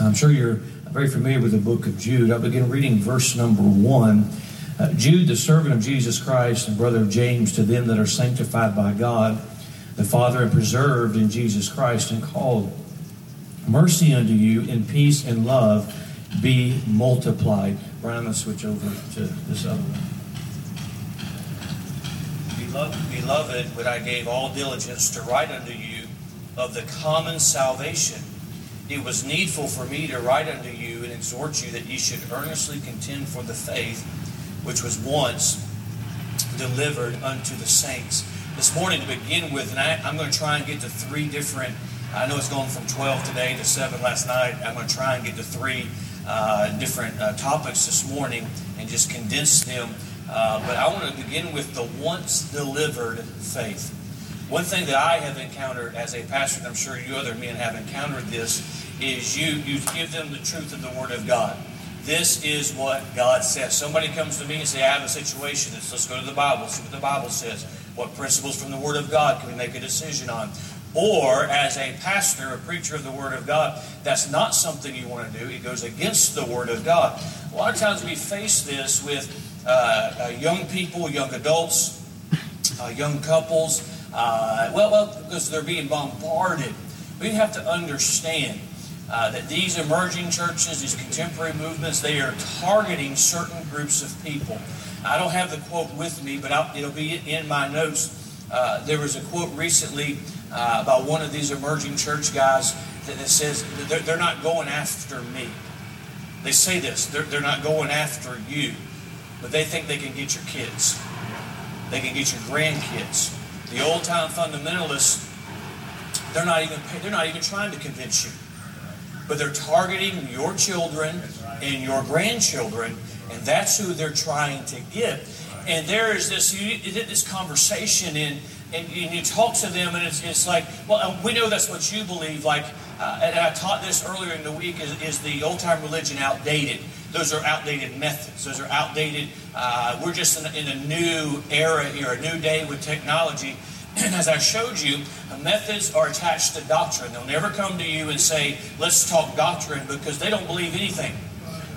I'm sure you're very familiar with the book of Jude. I'll begin reading verse number 1. Jude, the servant of Jesus Christ and brother of James, to them that are sanctified by God, the Father, and preserved in Jesus Christ and called, mercy unto you in peace and love be multiplied. Brian, let's switch over to this other one. Beloved, would I gave all diligence to write unto you of the common salvation. It was needful for me to write unto you and exhort you that ye should earnestly contend for the faith which was once delivered unto the saints. This morning to begin with, and I'm going to try and get to three different, I know it's going from 12 today to 7 last night. I'm going to try and get to three different topics this morning and just condense them. But I want to begin with the once-delivered faith. One thing that I have encountered as a pastor, and I'm sure you other men have encountered this, is you give them the truth of the Word of God. This is what God says. Somebody comes to me and says, I have a situation. Let's go to the Bible, see what the Bible says. What principles from the Word of God can we make a decision on? Or, as a pastor, a preacher of the Word of God, that's not something you want to do. It goes against the Word of God. A lot of times we face this with young people, young adults, young couples, because they're being bombarded. We have to understand that these emerging churches, these contemporary movements, they are targeting certain groups of people. I don't have the quote with me, but it'll be in my notes. There was a quote recently by one of these emerging church guys that says, they're not going after me. They say this, they're not going after you. But they think they can get your kids. They can get your grandkids. The old-time fundamentalists, they're not even trying to convince you. But they're targeting your children and your grandchildren, and that's who they're trying to get. And there is this conversation, and you talk to them, and it's like, well, we know that's what you believe. Like, and I taught this earlier in the week, is the old-time religion outdated? Those are outdated methods. Those are outdated. We're just in a new era here, a new day with technology. And as I showed you, methods are attached to doctrine. They'll never come to you and say, let's talk doctrine, because they don't believe anything.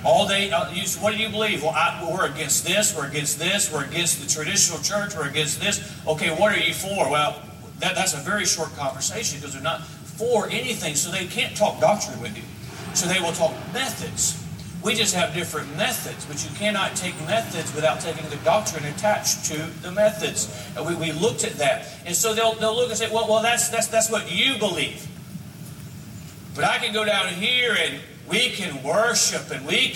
All they use, what do you believe? Well, we're against this, we're against this, we're against the traditional church, we're against this. Okay, what are you for? Well, that's a very short conversation because they're not for anything. So they can't talk doctrine with you. So they will talk methods. We just have different methods, but you cannot take methods without taking the doctrine attached to the methods. And we looked at that. And so they'll look and say, well that's what you believe. But I can go down here and we can worship and we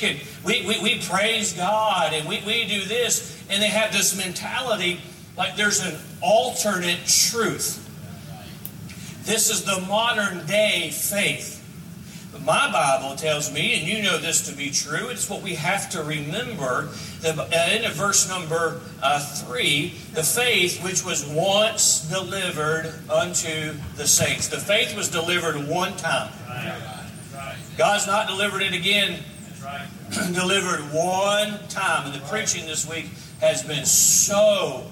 praise God and we do this. And they have this mentality like there's an alternate truth. This is the modern day faith. My Bible tells me, and you know this to be true, it's what we have to remember, in verse number 3, the faith which was once delivered unto the saints. The faith was delivered one time. God's not delivered it again. Delivered one time. And the preaching this week has been so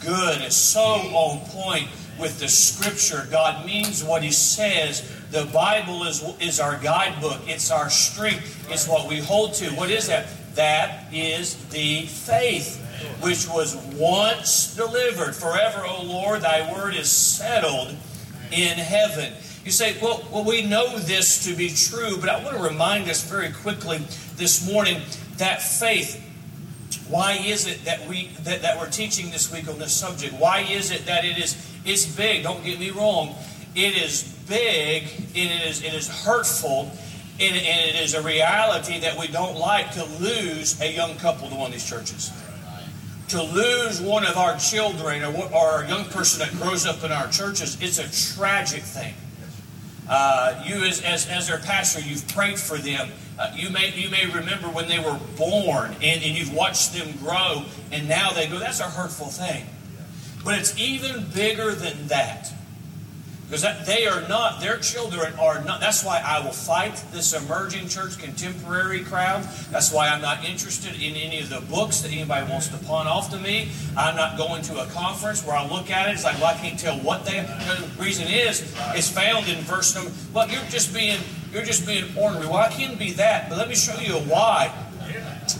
good. It's so on point with the Scripture. God means what He says. The Bible is our guidebook. It's our strength. It's what we hold to. What is that? That is the faith which was once delivered. Forever, O Lord, thy word is settled in heaven. You say, well, we know this to be true, but I want to remind us very quickly this morning that faith. Why is it that we're teaching this week on this subject? Why is it that it's big? Don't get me wrong. It is big, and it is hurtful, and it is a reality that we don't like to lose a young couple to one of these churches. To lose one of our children or a young person that grows up in our churches, it's a tragic thing. You as their pastor, you've prayed for them. You may remember when they were born, and you've watched them grow, and now they go, that's a hurtful thing. But it's even bigger than that. Because their children are not. That's why I will fight this emerging church contemporary crowd. That's why I'm not interested in any of the books that anybody wants to pawn off to me. I'm not going to a conference where I look at it. It's like, well, I can't tell what they. The reason is found in verse number. Well, you're just being. You're just being ornery. Well, I can be that, but let me show you why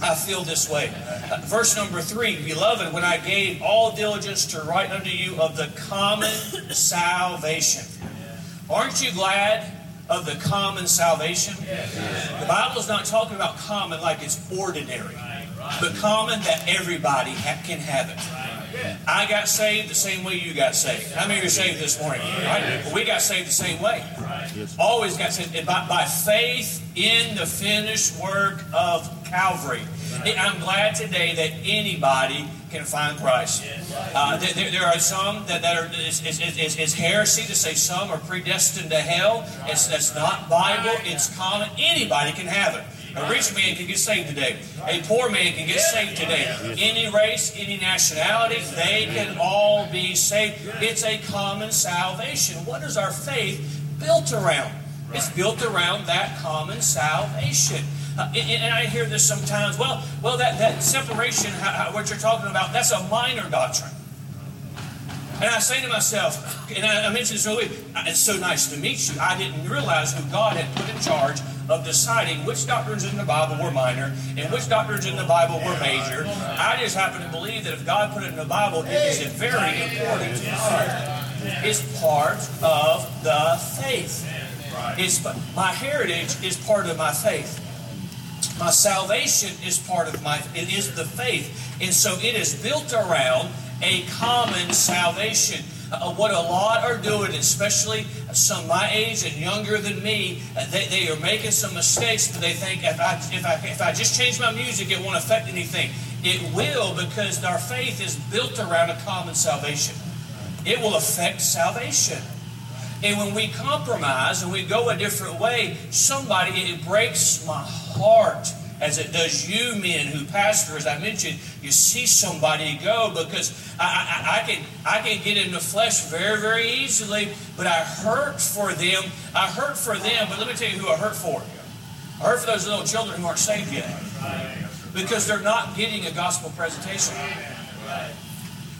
I feel this way. Verse number 3, Beloved, when I gave all diligence to write unto you of the common salvation. Aren't you glad of the common salvation? The Bible is not talking about common like it's ordinary, but common that everybody can have it. I got saved the same way you got saved. How many of you are saved this morning? Right? Well, we got saved the same way. Always got saved. And by faith in the finished work of Calvary. I'm glad today that anybody can find Christ. There are some that is heresy to say some are predestined to hell. That's not Bible. It's common. Anybody can have it. A rich man can get saved today. A poor man can get saved today. Any race, any nationality, they can all be saved. It's a common salvation. What is our faith built around? It's built around that common salvation. And I hear this sometimes, well, that separation, what you're talking about, that's a minor doctrine. And I say to myself, and I mentioned this earlier, it's so nice to meet you. I didn't realize who God had put in charge of deciding which doctrines in the Bible were minor and which doctrines in the Bible were major. I just happen to believe that if God put it in the Bible, it is very important to God. It's part of the faith. My heritage is part of my faith. My salvation is part of it is the faith. And so it is built around a common salvation. What a lot are doing, especially some my age and younger than me, they are making some mistakes, but they think if I just change my music, it won't affect anything. It will, because our faith is built around a common salvation. It will affect salvation. And when we compromise and we go a different way, it breaks my heart, as it does you men who pastor, as I mentioned, you see somebody go, because I can get in the flesh very, very easily, but I hurt for them. I hurt for them, but let me tell you who I hurt for. I hurt for those little children who aren't saved yet, because they're not getting a gospel presentation.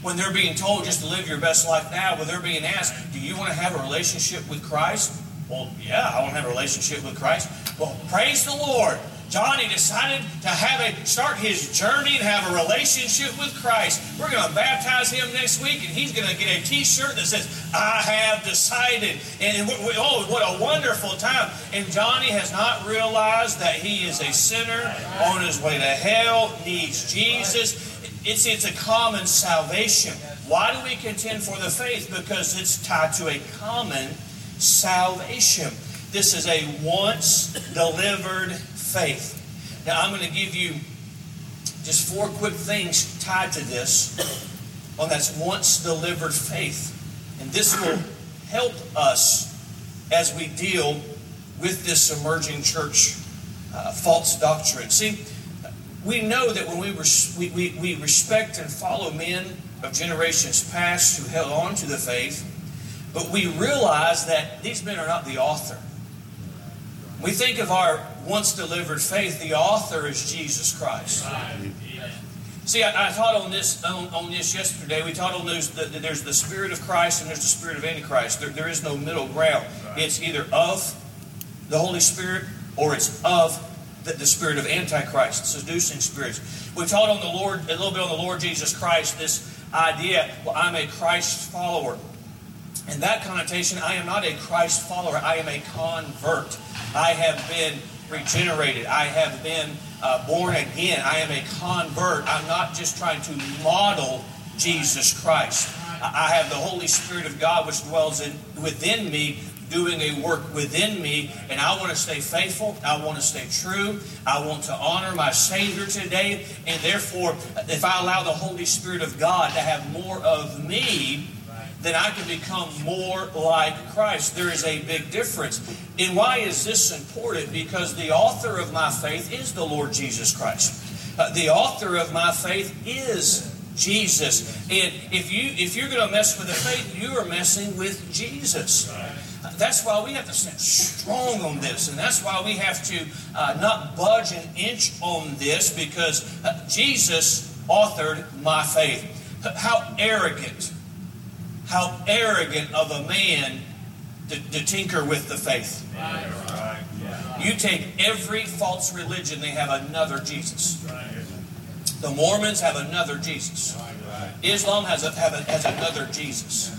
When they're being told just to live your best life now, when they're being asked, do you want to have a relationship with Christ? Well, yeah, I want to have a relationship with Christ. Well, praise the Lord. Johnny decided to start his journey and have a relationship with Christ. We're going to baptize him next week, and he's going to get a T-shirt that says, I have decided. And what a wonderful time. And Johnny has not realized that he is a sinner on his way to hell, needs Jesus. It's a common salvation. Why do we contend for the faith? Because it's tied to a common salvation. This is a once-delivered faith. Now, I'm going to give you just 4 quick things tied to this on that once-delivered faith. And this will help us as we deal with this emerging church false doctrine. See, we know that when we respect and follow men of generations past who held on to the faith, but we realize that these men are not the author. We think of our once-delivered faith, the author is Jesus Christ. See, I taught on this yesterday. We taught on those. There's the Spirit of Christ and there's the Spirit of Antichrist. There is no middle ground. It's either of the Holy Spirit or it's of the Spirit of Antichrist, seducing spirits. We taught on a little bit on the Lord Jesus Christ, this idea, I'm a Christ follower. In that connotation, I am not a Christ follower. I am a convert. I have been regenerated. I have been born again. I am a convert. I'm not just trying to model Jesus Christ. I have the Holy Spirit of God which dwells within me, doing a work within me, and I want to stay faithful. I want to stay true. I want to honor my Savior today, and therefore, if I allow the Holy Spirit of God to have more of me, then I can become more like Christ. There is a big difference. And why is this important? Because the author of my faith is the Lord Jesus Christ. The author of my faith is Jesus. And if you're going to mess with the faith, you are messing with Jesus. That's why we have to stand strong on this, and that's why we have to not budge an inch on this, because Jesus authored my faith. How arrogant of a man to tinker with the faith. You take every false religion, they have another Jesus. The Mormons have another Jesus. Islam has another Jesus.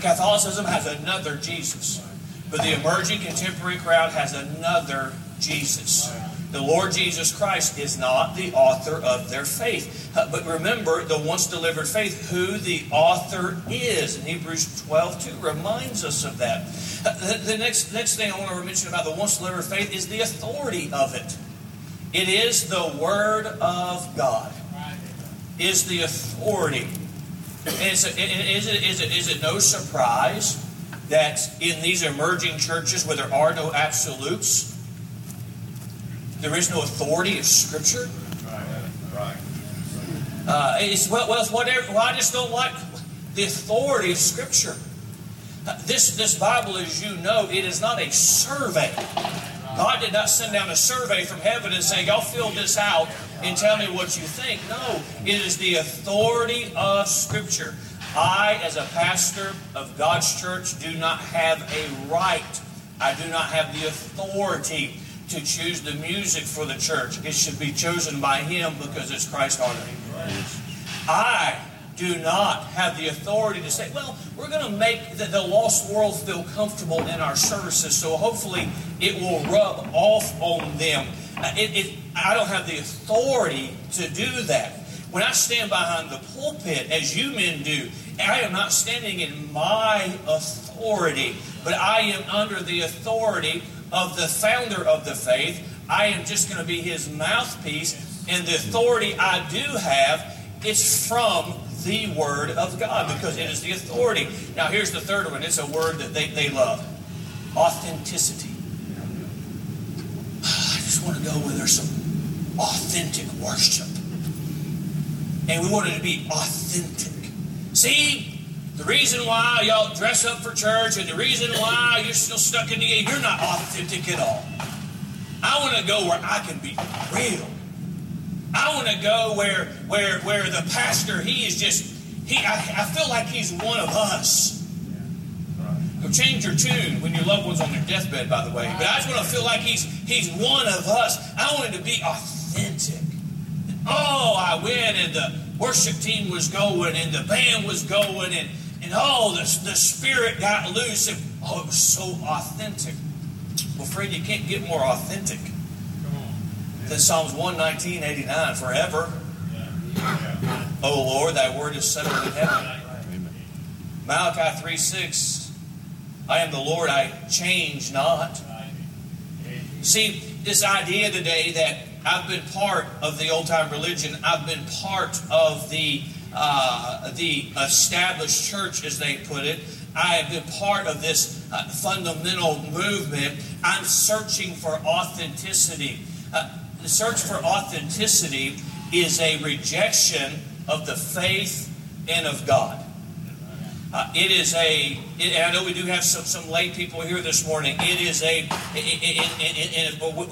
Catholicism has another Jesus. But the emerging contemporary crowd has another Jesus. The Lord Jesus Christ is not the author of their faith. But remember, the once delivered faith, who the author is. And Hebrews 12:2 reminds us of that. The next thing I want to mention about the once delivered faith is the authority of it. It is the Word of God. It is the authority. And is it no surprise that in these emerging churches where there are no absolutes, there is no authority of Scripture? Right. I just don't like the authority of Scripture. This Bible, as you know, it is not a survey. God did not send down a survey from heaven and say, y'all fill this out and tell me what you think. No, it is the authority of Scripture. I, as a pastor of God's church, do not have a right. I do not have the authority to choose the music for the church. It should be chosen by Him because it's Christ honoring. I do not have the authority to say, well, we're going to make the lost world feel comfortable in our services, so hopefully it will rub off on them. I don't have the authority to do that. When I stand behind the pulpit, as you men do, I am not standing in my authority, but I am under the authority of the founder of the faith. I am just going to be his mouthpiece, and the authority I do have is from the Word of God, because it is the authority. Now here's the third one. It's a word that they love. Authenticity. I just want to go where there's some authentic worship. And we want it to be authentic. See? The reason why y'all dress up for church and the reason why you're still stuck in the game, you're not authentic at all. I want to go where I can be real. I want to go where the pastor, he is just, I feel like he's one of us. Go change your tune when your loved one's on their deathbed, by the way. But I just want to feel like he's one of us. I want it to be authentic. Oh, I went and the worship team was going and the band was going and the spirit got loose. And, it was so authentic. Well, friend, you can't get more authentic than Psalms 119:89 forever. Yeah. Oh, Lord, thy word is settled in heaven. Amen. Malachi 3:6, I am the Lord, I change not. See, this idea today that I've been part of the old-time religion. I've been part of the established church, as they put it. I have been part of this fundamental movement. I'm searching for authenticity. The search for authenticity is a rejection of the faith and of God. I know we do have some lay people here this morning. It is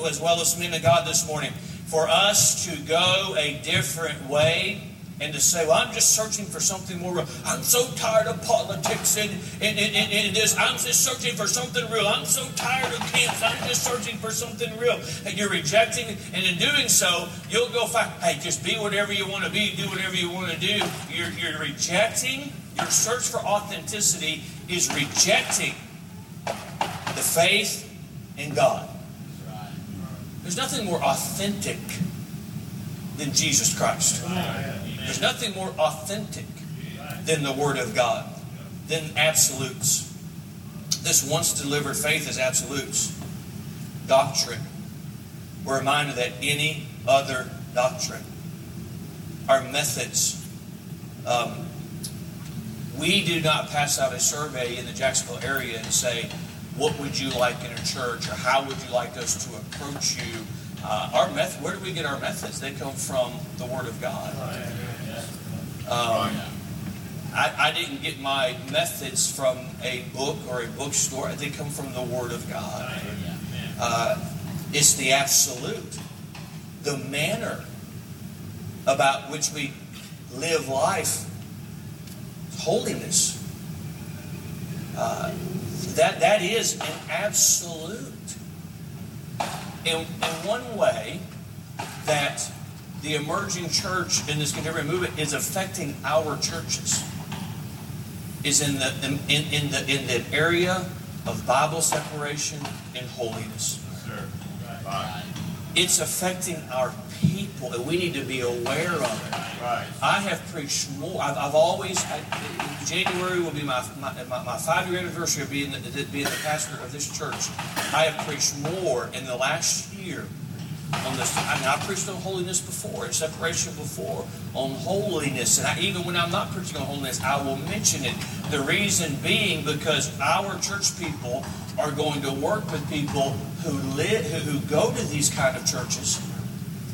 as well as men of God this morning. For us to go a different way and to say, well, I'm just searching for something more real. I'm so tired of politics and this. I'm just searching for something real. I'm so tired of camps. I'm just searching for something real. And you're rejecting it. And in doing so, you'll go find, hey, just be whatever you want to be. Do whatever you want to do. You're rejecting. Your search for authenticity is rejecting the faith in God. There's nothing more authentic than Jesus Christ. There's nothing more authentic than the Word of God, than absolutes. This once delivered faith is absolutes. Doctrine. We're reminded that any other doctrine, our methods, we do not pass out a survey in the Jacksonville area and say, what would you like in a church, or how would you like us to approach you? Where do we get our methods? They come from the Word of God. I didn't get my methods from a book or a bookstore. They come from the Word of God. It's the absolute, the manner about which we live life. Holiness. That is an absolute. And one way that the emerging church in this contemporary movement is affecting our churches is in the area of Bible separation and holiness. Sure. Right. It's affecting our people, and we need to be aware of it. Right. I have preached more. I've always, January will be my 5-year anniversary of being the pastor of this church. I have preached more in the last year on this. I mean, I preached on holiness before, and separation before, on holiness. And even when I'm not preaching on holiness, I will mention it. The reason being because our church people are going to work with people who go to these kind of churches.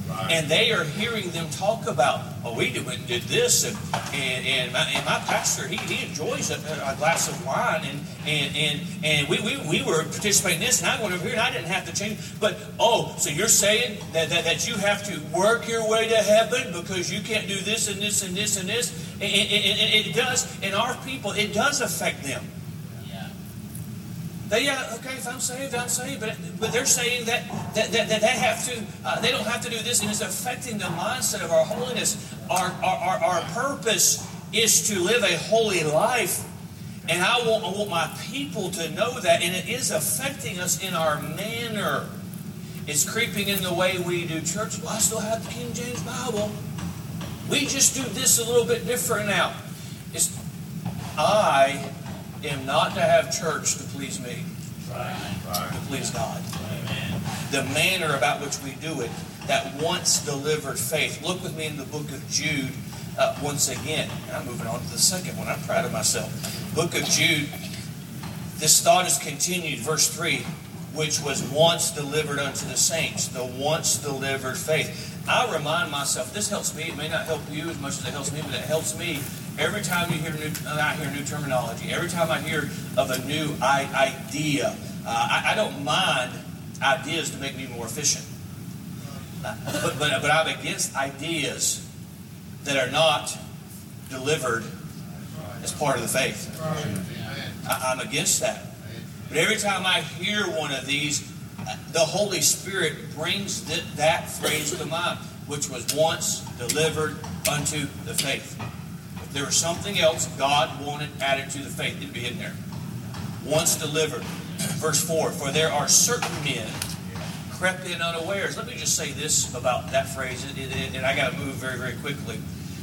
Right. And they are hearing them talk about, oh, we went and did this, and my pastor, he enjoys a glass of wine, and we were participating in this, and I went over here, and I didn't have to change. But, oh, so you're saying that you have to work your way to heaven because you can't do this and this and this and this? And it does, in our people, it does affect them. Okay, if I'm saved, but they're saying that they have to, they don't have to do this, and it's affecting the mindset of our holiness. Our purpose is to live a holy life, and I want my people to know that, and it is affecting us in our manner. It's creeping in the way we do church. Well, I still have the King James Bible. We just do this a little bit different now. I am not to have church to please me, right. To please God. Amen. The manner about which we do it, that once delivered faith. Look with me in the book of Jude once again. And I'm moving on to the second one. I'm proud of myself. Book of Jude, this thought is continued, verse 3, which was once delivered unto the saints, the once delivered faith. I remind myself, this helps me. It may not help you as much as it helps me, but it helps me. Every time I hear new terminology, every time I hear of a new idea, I don't mind ideas to make me more efficient. But I'm against ideas that are not delivered as part of the faith. I'm against that. But every time I hear one of these, the Holy Spirit brings that phrase to mind, which was once delivered unto the faith. There was something else God wanted added to the faith to be in there. Once delivered. Verse 4, for there are certain men crept in unawares. Let me just say this about that phrase, and I got to move very, very quickly.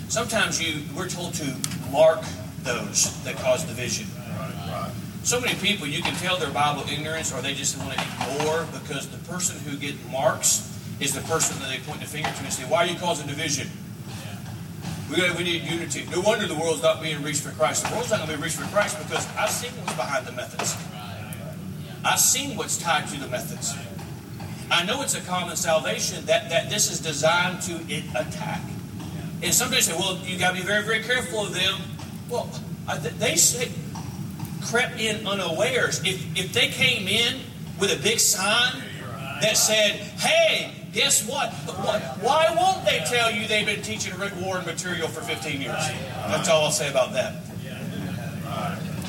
Sometimes we're told to mark those that cause division. So many people, you can tell their Bible ignorance or they just want to ignore because the person who gets marks is the person that they point the finger to and say, why are you causing division? We need unity. No wonder the world's not being reached for Christ. The world's not going to be reached for Christ because I've seen what's behind the methods. I've seen what's tied to the methods. I know it's a common salvation that this is designed to attack. And somebody say, well, you got to be very, very careful of them. Well, they said crept in unawares. If they came in with a big sign that said, hey, guess what? Why won't they tell you they've been teaching Rick Warren material for 15 years? That's all I'll say about that.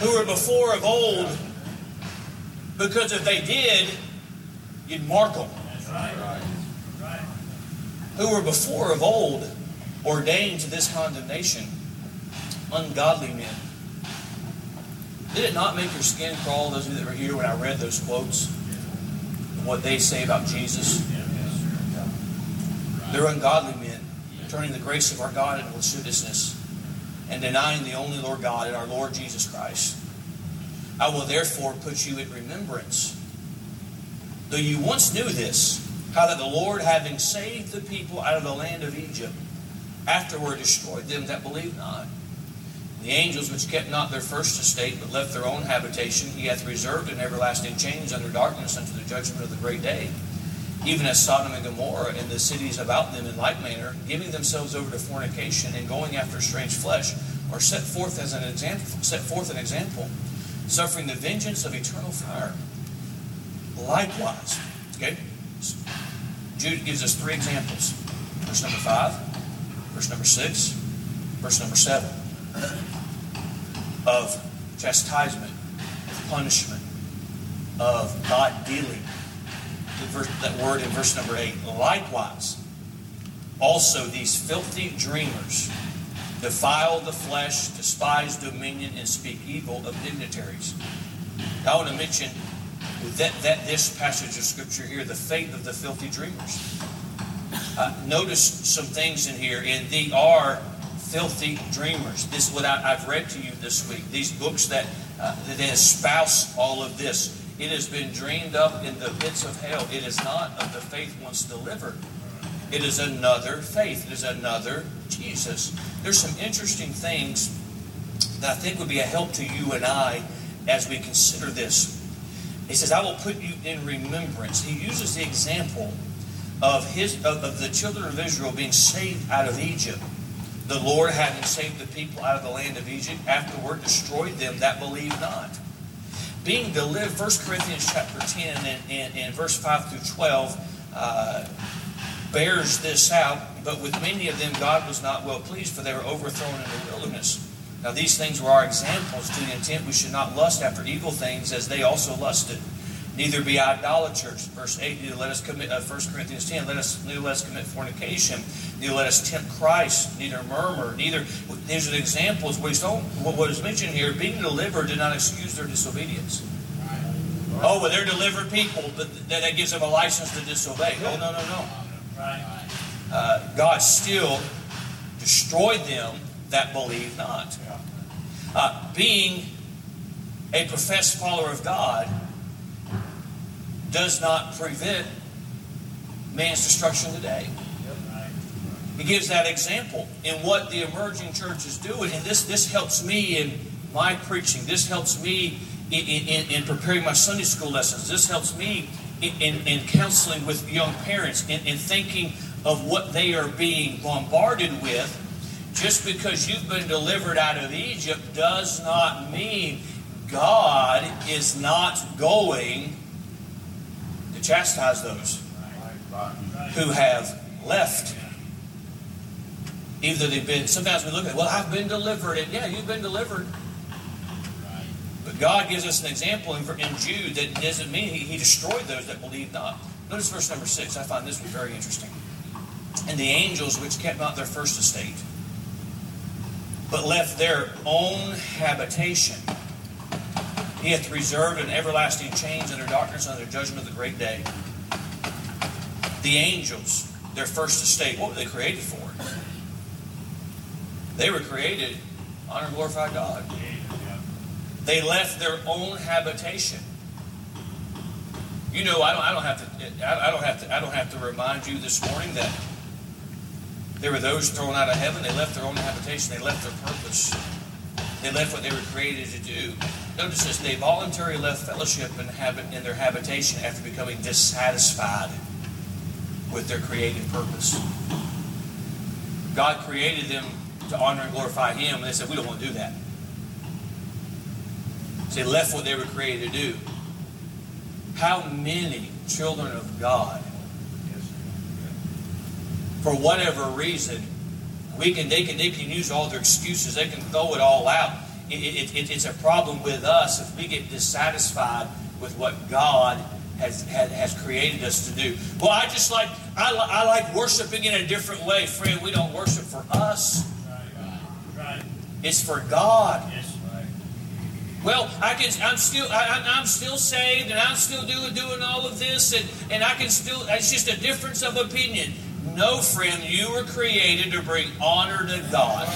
Who were before of old, because if they did, you'd mark them. Who were before of old ordained to this condemnation? Ungodly men. Did it not make your skin crawl, those of you that were here when I read those quotes, and what they say about Jesus? They're ungodly men, turning the grace of our God into lasciviousness and denying the only Lord God and our Lord Jesus Christ. I will therefore put you in remembrance, though you once knew this, how that the Lord, having saved the people out of the land of Egypt, afterward destroyed them that believed not. The angels which kept not their first estate, but left their own habitation, he hath reserved in everlasting chains under darkness unto the judgment of the great day. Even as Sodom and Gomorrah and the cities about them in like manner, giving themselves over to fornication and going after strange flesh, are set forth an example, suffering the vengeance of eternal fire. Likewise, okay? Jude gives us three examples. Verse number 5, verse number 6, verse number 7, of chastisement, of punishment, of God dealing that word in verse number 8. Likewise, also these filthy dreamers defile the flesh, despise dominion, and speak evil of dignitaries. I want to mention that this passage of Scripture here, the fate of the filthy dreamers. Notice some things in here, and they are filthy dreamers. This is what I've read to you this week. These books that espouse all of this. It has been dreamed up in the pits of hell. It is not of the faith once delivered. It is another faith. It is another Jesus. There's some interesting things that I think would be a help to you and I as we consider this. He says, I will put you in remembrance. He uses the example of the children of Israel being saved out of Egypt. The Lord, having saved the people out of the land of Egypt, afterward destroyed them that believed not. Being delivered, First Corinthians chapter 10 and verse 5 through 12 bears this out. But with many of them God was not well pleased, for they were overthrown in the wilderness. Now these things were our examples, to the intent we should not lust after evil things as they also lusted. Neither be idolaters, verse 8, neither let us commit, 1 Corinthians 10, neither let us commit fornication, neither let us tempt Christ, neither murmur, neither. These are the examples. What is mentioned here, being delivered did not excuse their disobedience. Right. Oh, well, they're delivered people, but that gives them a license to disobey. Oh, no, no, no. Right. God still destroyed them that believe not. Being a professed follower of God does not prevent man's destruction today. He gives that example in what the emerging church is doing. And this helps me in my preaching. This helps me in preparing my Sunday school lessons. This helps me in counseling with young parents, in thinking of what they are being bombarded with. Just because you've been delivered out of Egypt does not mean God is not going to chastise those who have left. Either they've been, sometimes we look at, well, I've been delivered. And yeah, you've been delivered. But God gives us an example in Jude that doesn't mean he destroyed those that believed not. Notice verse number 6. I find this one very interesting. And the angels which kept not their first estate, but left their own habitation, he hath reserved an everlasting chains under darkness under judgment of the great day. The angels, their first estate, what were they created for? They were created to honor and glorify God. They left their own habitation. You know, I don't have to remind you this morning that there were those thrown out of heaven. They left their own habitation. They left their purpose. They left what they were created to do. Notice this. They voluntarily left fellowship in their habitation after becoming dissatisfied with their created purpose. God created them to honor and glorify Him. And they said, we don't want to do that. So they left what they were created to do. How many children of God, for whatever reason, they can use all their excuses. They can throw it all out. It's a problem with us if we get dissatisfied with what God has created us to do. Well, I like worshiping in a different way, friend. We don't worship for us. Right. It's for God. Yes, right. Well, I'm still saved, and I'm still doing all of this, and I can still. It's just a difference of opinion. No, friend, you were created to bring honor to God.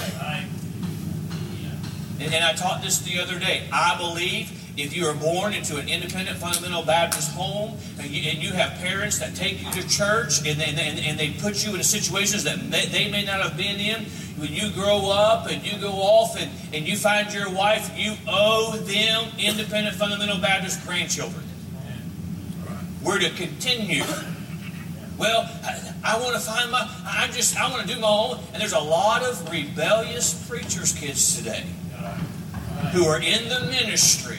And I taught this the other day. I believe if you are born into an independent, fundamental Baptist home, and you have parents that take you to church, and they put you in situations that they may not have been in, when you grow up and you go off and you find your wife, you owe them independent, fundamental Baptist grandchildren. We're to continue. Well, I want to find my. I want to do my own. And there's a lot of rebellious preachers' kids today who are in the ministry.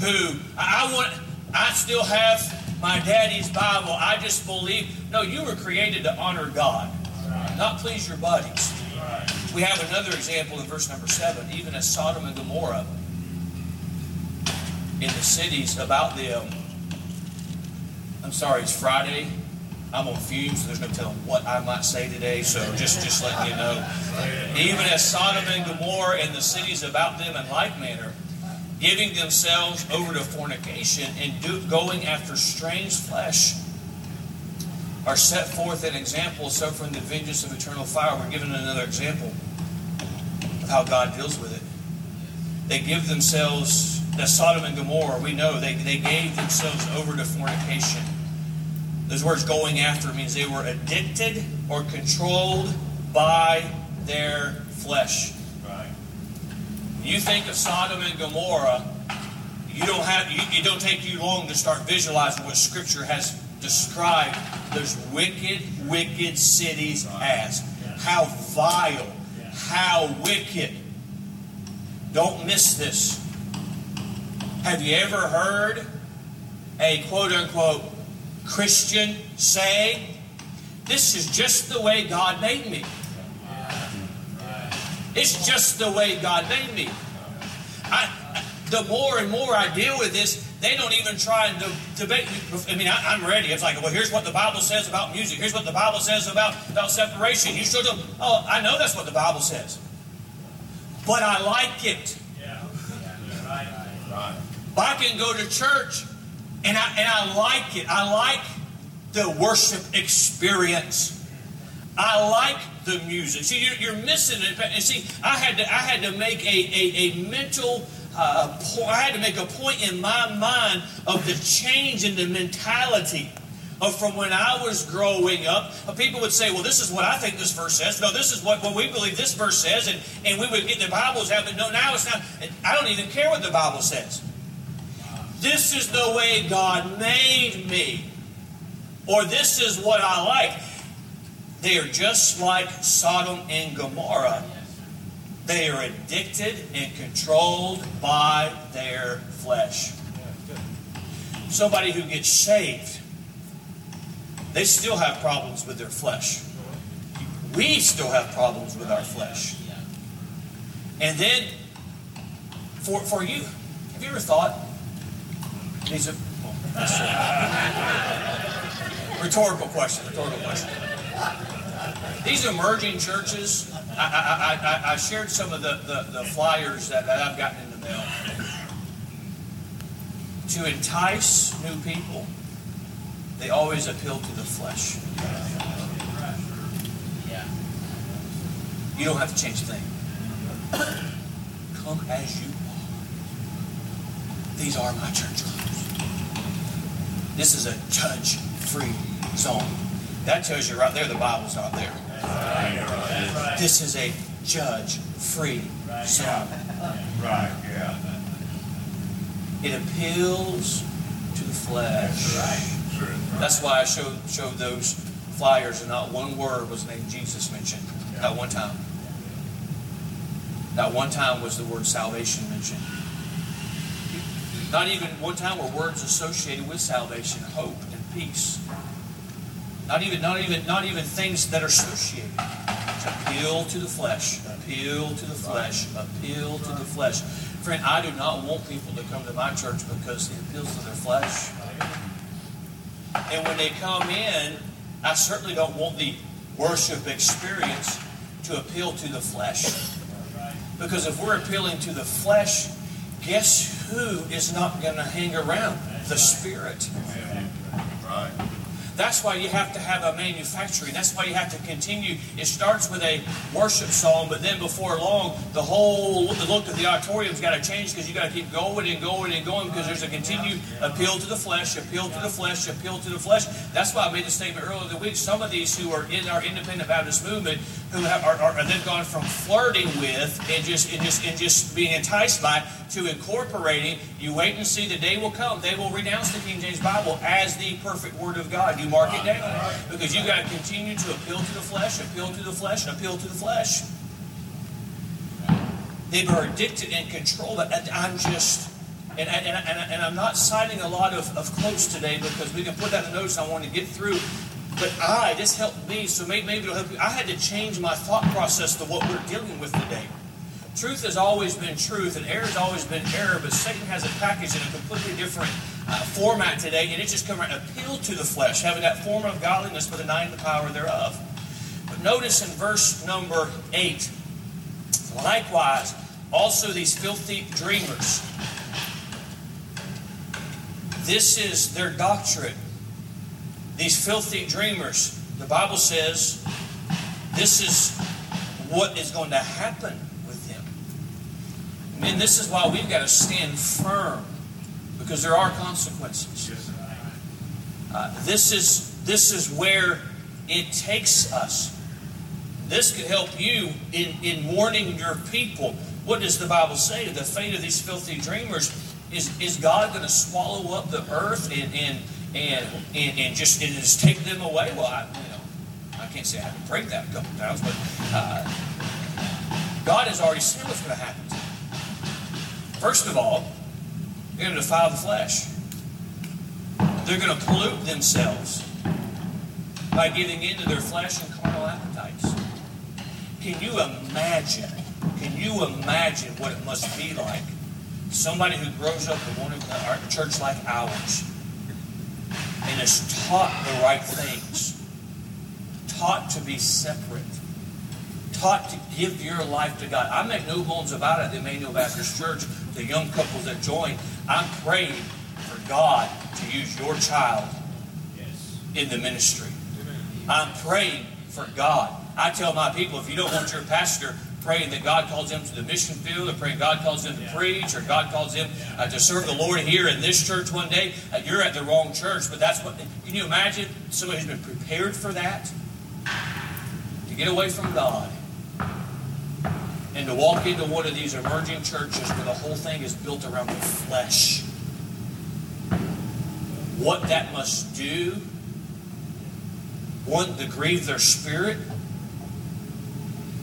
Who I still have my daddy's Bible. I just believe. No, you were created to honor God, not please your buddies. We have another example in verse number 7. Even as Sodom and Gomorrah, in the cities about them, I'm sorry, it's Friday. I'm on fumes, so there's no telling what I might say today, so just letting you know. Even as Sodom and Gomorrah and the cities about them in like manner, giving themselves over to fornication and going after strange flesh, are set forth an example of suffering the vengeance of eternal fire. We're given another example of how God deals with it. They give themselves, that Sodom and Gomorrah, we know, they gave themselves over to fornication. Those words going after means they were addicted or controlled by their flesh. Right. You think of Sodom and Gomorrah, it don't take you long to start visualizing what Scripture has described those wicked cities as. How vile, how wicked. Don't miss this. Have you ever heard a quote-unquote Christian saying, "This is just the way God made me"? It's just the way God made me. The more and more I deal with this, they don't even try and debate me. I mean, I'm ready. It's like, well, here's what the Bible says about music. Here's what the Bible says about separation. You still don't. Oh, I know that's what the Bible says, but I like it. Yeah, right. I can go to church, and I like it. I like the worship experience. I like the music. See, you're missing it. And see, I had to make a mental. I had to make a point in my mind of the change in the mentality of from when I was growing up. People would say, well, this is what I think this verse says. No, this is what we believe this verse says. And we would get the Bibles out. But no, now it's not. I don't even care what the Bible says. This is the way God made me. Or this is what I like. They are just like Sodom and Gomorrah. They are addicted and controlled by their flesh. Somebody who gets saved, they still have problems with their flesh. We still have problems with our flesh. And then, for you, have you ever thought, rhetorical question. These emerging churches, I shared some of the flyers that I've gotten in the mail. To entice new people, they always appeal to the flesh. You don't have to change a thing. Come as you are. These are my church clothes. This is a judge-free zone. That tells you right there the Bible's not there. Right. This is a judge-free zone. Right, yeah. It appeals to the flesh. Right. That's why I showed those flyers, and not one word was named Jesus mentioned. Yeah. Not one time. Not one time was the word salvation mentioned. Not even one time were words associated with salvation, hope and peace. Not even things that are associated. Appeal to the flesh. Appeal to the flesh. Appeal to the flesh. Friend, I do not want people to come to my church because it appeals to their flesh. And when they come in, I certainly don't want the worship experience to appeal to the flesh. Because if we're appealing to the flesh, guess who is not going to hang around? The Spirit. Right. That's why you have to have a manufacturing. That's why you have to continue. It starts with a worship song, but then before long, the whole look of the auditorium's got to change because you got to keep going and going and going because there's a continued appeal to the flesh, appeal to the flesh, appeal to the flesh. That's why I made the statement earlier in the week. Some of these who are in our independent Baptist movement who are they've gone from flirting with and just being enticed by to incorporating. You wait and see, the day will come. They will renounce the King James Bible as the perfect Word of God. You mark it down. Because you've got to continue to appeal to the flesh, appeal to the flesh, appeal to the flesh. They were addicted and controlled. And I'm not citing a lot of quotes today because we can put that in the notes I want to get through. But this helped me, so maybe it'll help you. I had to change my thought process to what we're dealing with today. Truth has always been truth, and error has always been error, but Satan has it packaged in a completely different format today, and it just comes right, appeal to the flesh, having that form of godliness, but denying the power thereof. But notice in verse number 8, likewise, also these filthy dreamers. This is their doctrine. These filthy dreamers, the Bible says, this is what is going to happen with them. And this is why we've got to stand firm, because there are consequences. This is where it takes us. This could help you in warning your people. What does the Bible say? The fate of these filthy dreamers is God going to swallow up the earth and just take them away? Well, I can't say I haven't prayed that a couple times, but God has already said what's going to happen to them. First of all, they're going to defile the flesh. They're going to pollute themselves by giving into their flesh and carnal appetites. Can you imagine what it must be like? Somebody who grows up in one of a church like ours and is taught the right things, taught to be separate, taught to give your life to God. I make no bones about it at the Emmanuel Baptist Church, the young couples that join. I'm praying for God to use your child in the ministry. I'm praying for God. I tell my people, if you don't want your pastor praying that God calls them to the mission field, or praying God calls them to preach, or God calls them to serve the Lord here in this church one day, you're at the wrong church. But that's what, can you imagine somebody who's been prepared for that? To get away from God and to walk into one of these emerging churches where the whole thing is built around the flesh. What that must do, one, to grieve their spirit,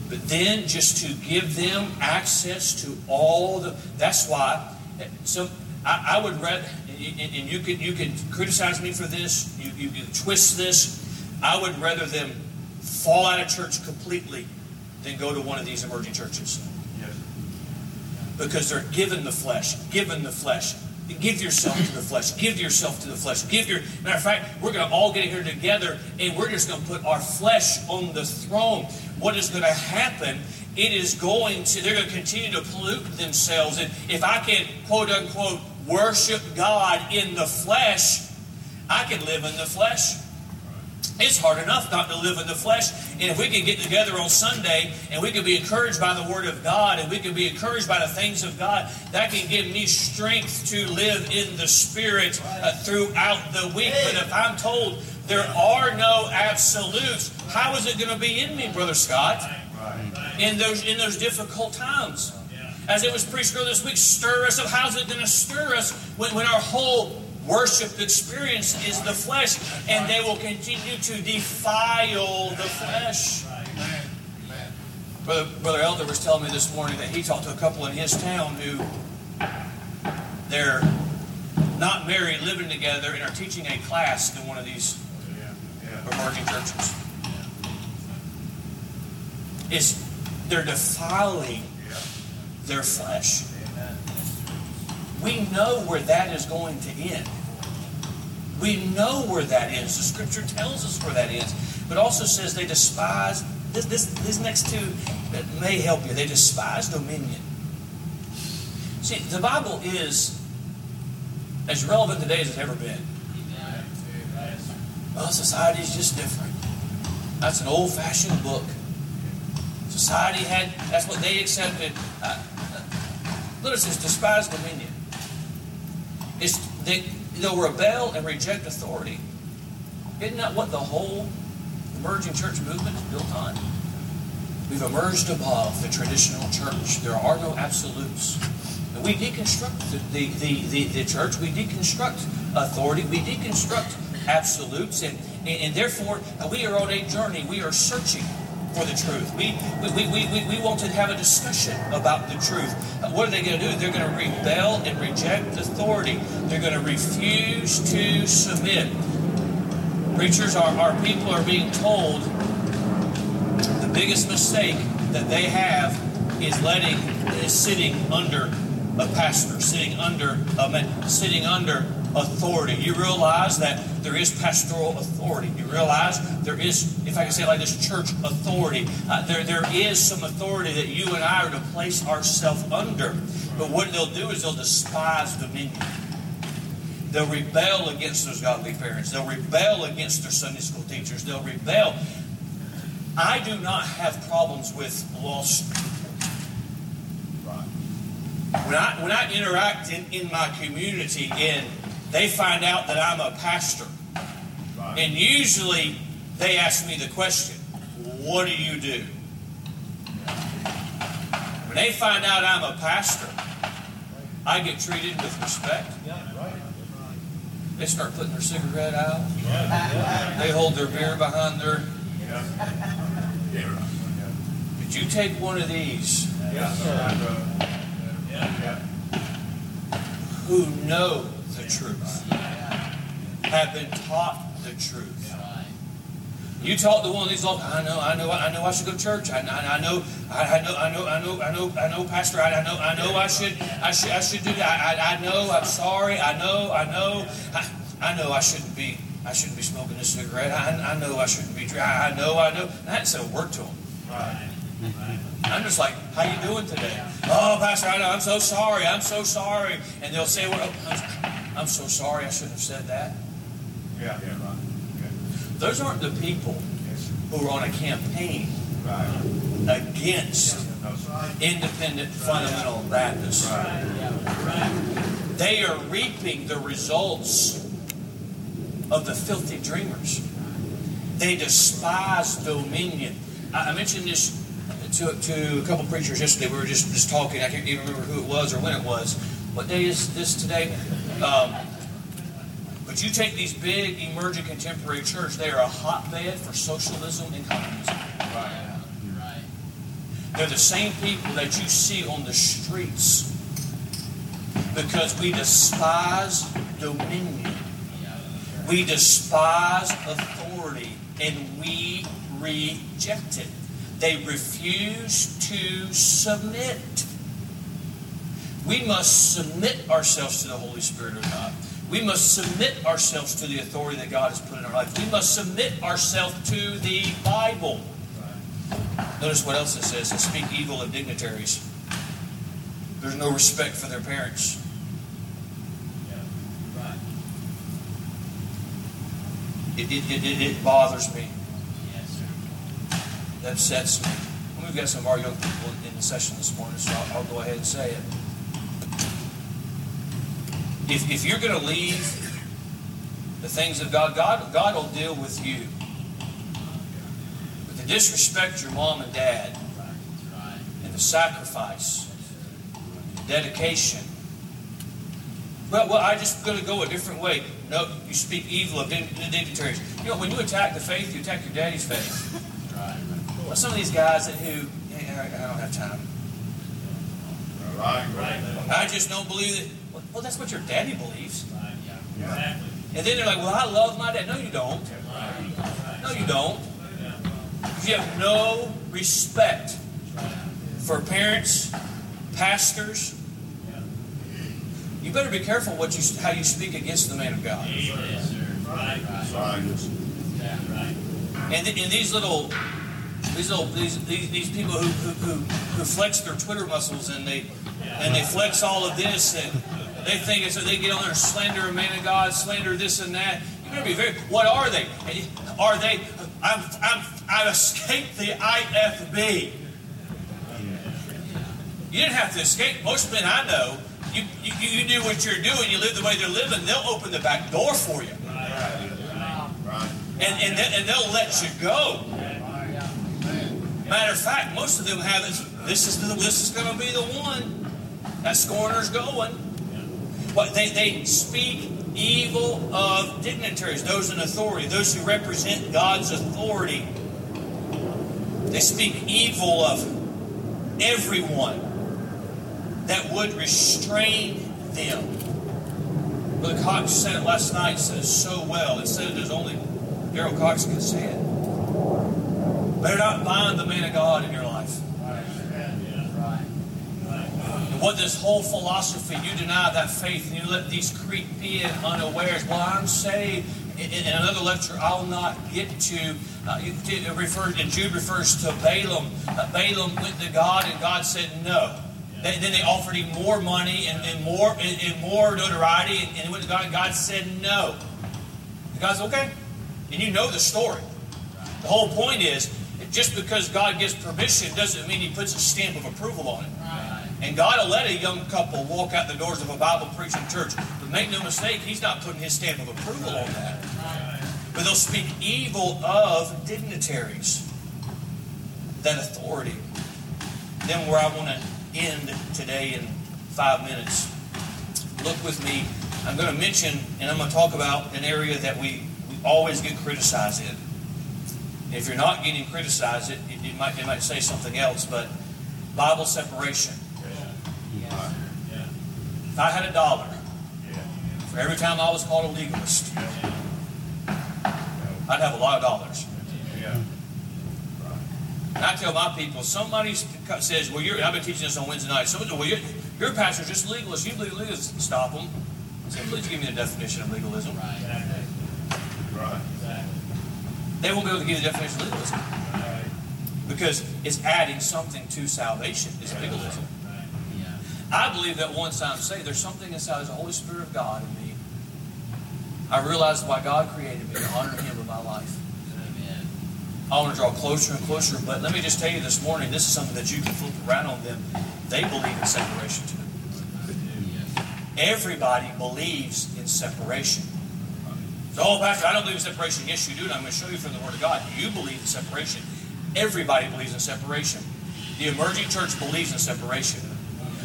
but then just to give them access to all the... That's why... So I would rather... And you can criticize me for this. You twist this. I would rather them fall out of church completely than go to one of these emerging churches. Yes. Because they're given the flesh. Give yourself to the flesh. Matter of fact, we're going to all get here together and we're just going to put our flesh on the throne. What is going to happen? They're going to continue to pollute themselves. And if I can, quote unquote, worship God in the flesh, I can live in the flesh. It's hard enough not to live in the flesh. And if we can get together on Sunday and we can be encouraged by the Word of God and we can be encouraged by the things of God, that can give me strength to live in the Spirit throughout the week. But if I'm told there are no absolutes, how is it going to be in me, Brother Scott, in those difficult times? As it was preached earlier this week, stir us up. How is it going to stir us when our whole worship experience is the flesh, and they will continue to defile the flesh? Brother Elder was telling me this morning that he talked to a couple in his town who they're not married, living together, and are teaching a class in one of these emerging churches. They're defiling their flesh. We know where that is going to end. We know where that is. The Scripture tells us where that is. But also says they despise, this next two that may help you, they despise dominion. See, the Bible is as relevant today as it's ever been. Well, society is just different. That's an old-fashioned book. Society had, that's what they accepted. Notice it's despise dominion. It's they'll rebel and reject authority. Isn't that what the whole emerging church movement is built on? We've emerged above the traditional church. There are no absolutes. And we deconstruct the church. We deconstruct authority. We deconstruct absolutes. And therefore, we are on a journey. We are searching for the truth. We want to have a discussion about the truth. What are they going to do? They're going to rebel and reject authority. They're going to refuse to submit. Preachers, our people are being told the biggest mistake that they have is sitting under a pastor, sitting under authority. You realize that there is pastoral authority. You realize there is, if I can say it like this, church authority. There is some authority that you and I are to place ourselves under. But what they'll do is they'll despise dominion. They'll rebel against those godly parents. They'll rebel against their Sunday school teachers. They'll rebel. I do not have problems with lost people. When I interact in my community and they find out that I'm a pastor, and usually they ask me the question, what do you do? When they find out I'm a pastor, I get treated with respect. They start putting their cigarette out. They hold their beer behind their... But you take one of these. Who know the truth, have been taught the truth. You talk to one of these, I know I should go to church. I know, Pastor. I know, I should do that. I know, I'm sorry. I know. I know, I shouldn't be smoking a cigarette. I know, I shouldn't be drinking. I know. And I didn't say a word to them. I'm just like, how you doing today? Oh, Pastor, I know, I'm so sorry. And they'll say, well, I'm so sorry, I shouldn't have said that. Yeah, right. Okay. Those aren't the people who are on a campaign against independent fundamental Baptists. Right. They are reaping the results of the filthy dreamers. They despise dominion. I mentioned this to a couple of preachers yesterday. We were just talking. I can't even remember who it was or when it was. What day is this today? But you take these big emerging contemporary churches, they are a hotbed for socialism and communism. Right. They're the same people that you see on the streets because we despise dominion. We despise authority and we reject it. They refuse to submit. We must submit ourselves to the Holy Spirit of God. We must submit ourselves to the authority that God has put in our life. We must submit ourselves to the Bible. Notice what else it says. They speak evil of dignitaries. There's no respect for their parents. It bothers me. That upsets me. We've got some of our young people in the session this morning, so I'll go ahead and say it. If you're going to leave the things of God will deal with you. But to disrespect your mom and dad, and the sacrifice, the dedication. Well, I'm just going to go a different way. No, you speak evil of dignitaries. You know, when you attack the faith, you attack your daddy's faith. Some of these guys I don't have time. Right. I just don't believe it. Well, that's what your daddy believes. Right. Yeah. Exactly. And then they're like, well, I love my dad. No, you don't. No, you don't. You have no respect for parents, pastors. You better be careful how you speak against the man of God. Yes, sir. Right. And these little... These people who flex their Twitter muscles and they flex all of this and they think it's so they get on there and slander a man of God, slander this and that. You better be very. What are they? Are they? I've escaped the IFB. You didn't have to escape. Most men I know, you do what you're doing. You live the way they're living. They'll open the back door for you. Right. And they'll let you go. Matter of fact, most of them have this is going to be the one that scorner's going. But they speak evil of dignitaries, those in authority, those who represent God's authority. They speak evil of everyone that would restrain them. Brother Cox said it last night, said it so well. It said it as only Daryl Cox could say it. Better not bind the man of God in your life. Right. What this whole philosophy, you deny that faith and you let these creep in unawares. Well, I'm saved. In another lecture, I'll not get to. Jude refers to Balaam. Balaam went to God, and God said no. Then they offered him more money and more notoriety, and he went to God, and God said no. And God said, okay. And you know the story. The whole point is, just because God gives permission doesn't mean He puts a stamp of approval on it. Right. And God will let a young couple walk out the doors of a Bible-preaching church. But make no mistake, He's not putting His stamp of approval on that. Right. But they'll speak evil of dignitaries, that authority. Then where I want to end today in 5 minutes. Look with me. I'm going to mention, and I'm going to talk about an area that we always get criticized in. If you're not getting criticized, it might say something else, but Bible separation. Yeah. Yes. Yeah. If I had $1 for every time I was called a legalist, I'd have a lot of dollars. Yeah. And I tell my people, somebody says, well, I've been teaching this on Wednesday night. Someone says, well, your pastor's just legalist. You believe legalism. Stop them. I say, please give me the definition of legalism. Right. Right. They won't be able to give the definition of legalism. Right. Because it's adding something to salvation is legalism. Right. Yeah. I believe that once I'm saved, there's something inside the Holy Spirit of God in me. I realize why God created me, to honor Him with my life. Amen. I want to draw closer and closer, but let me just tell you this morning, this is something that you can flip around on them. They believe in separation too. Yes. Everybody believes in separation. Oh, Pastor, I don't believe in separation. Yes, you do, and I'm going to show you from the Word of God. You believe in separation. Everybody believes in separation. The emerging church believes in separation.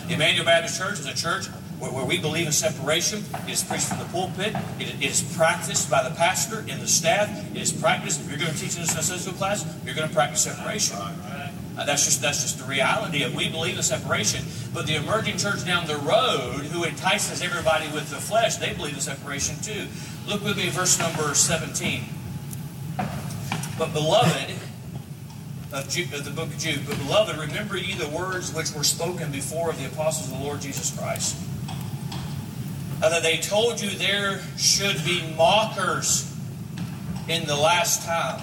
The Emmanuel Baptist Church is a church where we believe in separation. It is preached from the pulpit. It is practiced by the pastor and the staff. It is practiced. If you're going to teach in a Sunday class, you're going to practice separation. That's just the reality of we believe in separation. But the emerging church down the road, who entices everybody with the flesh, they believe in separation too. Look with me at verse number 17. But beloved, of the book of Jude, but beloved, remember ye the words which were spoken before of the apostles of the Lord Jesus Christ, that they told you there should be mockers in the last time,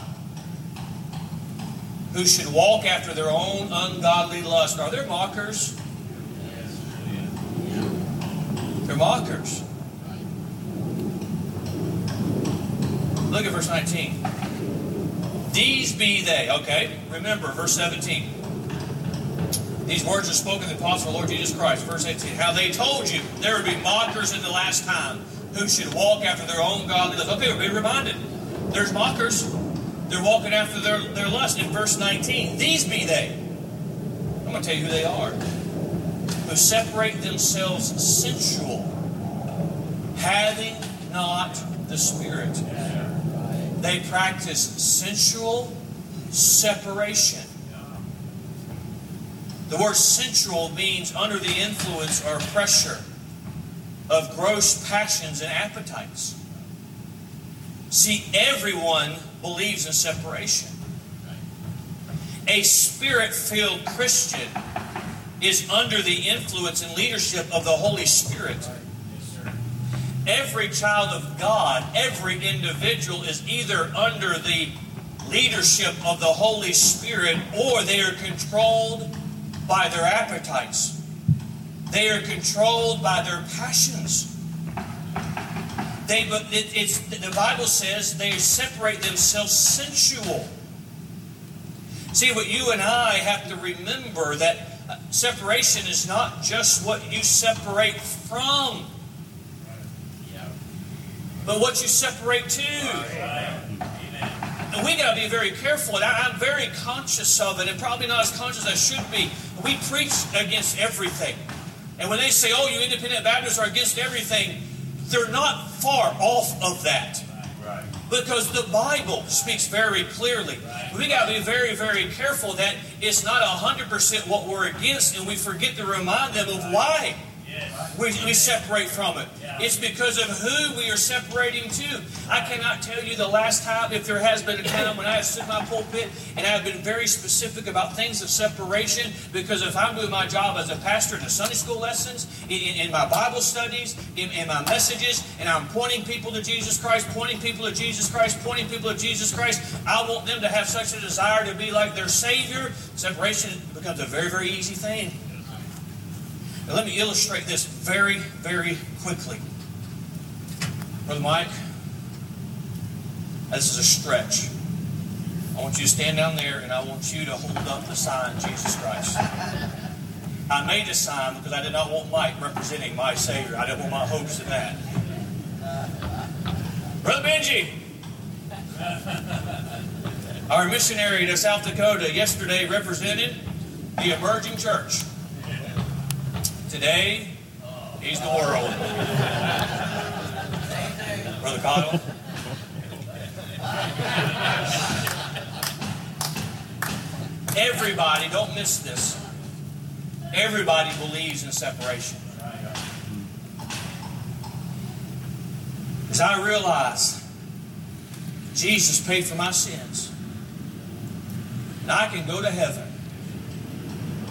who should walk after their own ungodly lust. Are there mockers? They're mockers. Look at verse 19. These be they. Okay, remember, verse 17. These words are spoken to the apostle of the Lord Jesus Christ. Verse 18. How they told you there would be mockers in the last time, who should walk after their own godly lust. Okay, be reminded. There's mockers. They're walking after their lust. In verse 19, these be they. I'm going to tell you who they are. Who separate themselves sensual, having not the Spirit. They practice sensual separation. The word sensual means under the influence or pressure of gross passions and appetites. See, everyone believes in separation. A spirit-filled Christian is under the influence and leadership of the Holy Spirit. Every child of God, every individual is either under the leadership of the Holy Spirit or they are controlled by their appetites. They are controlled by their passions. The Bible says they separate themselves sensual. See, what you and I have to remember that separation is not just what you separate from, but what you separate to. And we got to be very careful. And I'm very conscious of it, and probably not as conscious as I should be. We preach against everything. And when they say, oh, you independent Baptists are against everything, they're not far off of that. Right. Because the Bible speaks very clearly. Right. We got to be very, very careful that it's not 100% what we're against, and we forget to remind them of why. We separate from it. It's because of who we are separating to. I cannot tell you the last time, if there has been a time when I have stood in my pulpit and I have been very specific about things of separation, because if I'm doing my job as a pastor in the Sunday school lessons, in my Bible studies, in my messages, and I'm pointing people to Jesus Christ, pointing people to Jesus Christ, pointing people to Jesus Christ, I want them to have such a desire to be like their Savior. Separation becomes a very, very easy thing. Now, let me illustrate this very, very quickly. Brother Mike, this is a stretch. I want you to stand down there and I want you to hold up the sign, Jesus Christ. I made a sign because I did not want Mike representing my Savior. I didn't want my hopes in that. Brother Benji, our missionary to South Dakota yesterday represented the emerging church. Today, he's the world. Brother Kyle. Everybody, don't miss this. Everybody believes in separation. Because I realize Jesus paid for my sins. And I can go to heaven.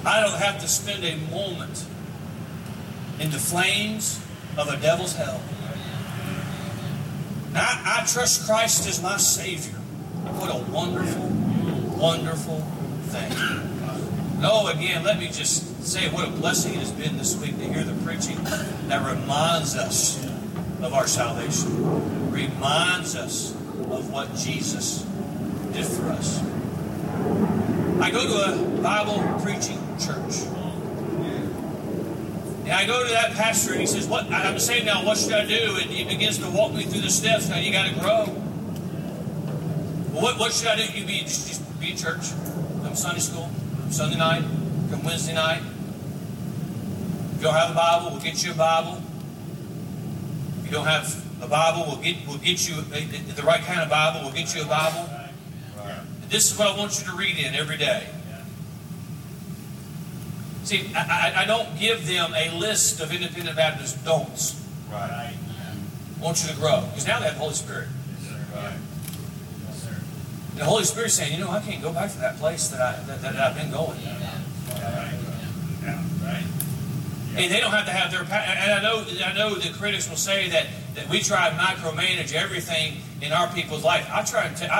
I don't have to spend a moment in the flames of a devil's hell. Now, I trust Christ as my Savior. What a wonderful, wonderful thing. No, again, let me just say what a blessing it has been this week to hear the preaching that reminds us of our salvation, reminds us of what Jesus did for us. I go to a Bible preaching church. And I go to that pastor and he says, "What I'm saying now, what should I do?" And he begins to walk me through the steps. Now you got to grow. Well, what should I do? You just be in church. Come Sunday school, come Sunday night, come Wednesday night. If you don't have a Bible, we'll get you a Bible. If you don't have a Bible, we'll get you the right kind of Bible. We'll get you a Bible. And this is what I want you to read in every day. See, I don't give them a list of Independent Baptist don'ts. Right. I want you to grow. Because now they have the Holy Spirit. Yes, sir. Right. Yes, sir. The Holy Spirit's saying, I can't go back to that place that I've been going. Yeah. Right. Yeah. Right. Yeah. And they don't have to have their... And I know the critics will say that we try to micromanage everything in our people's life. I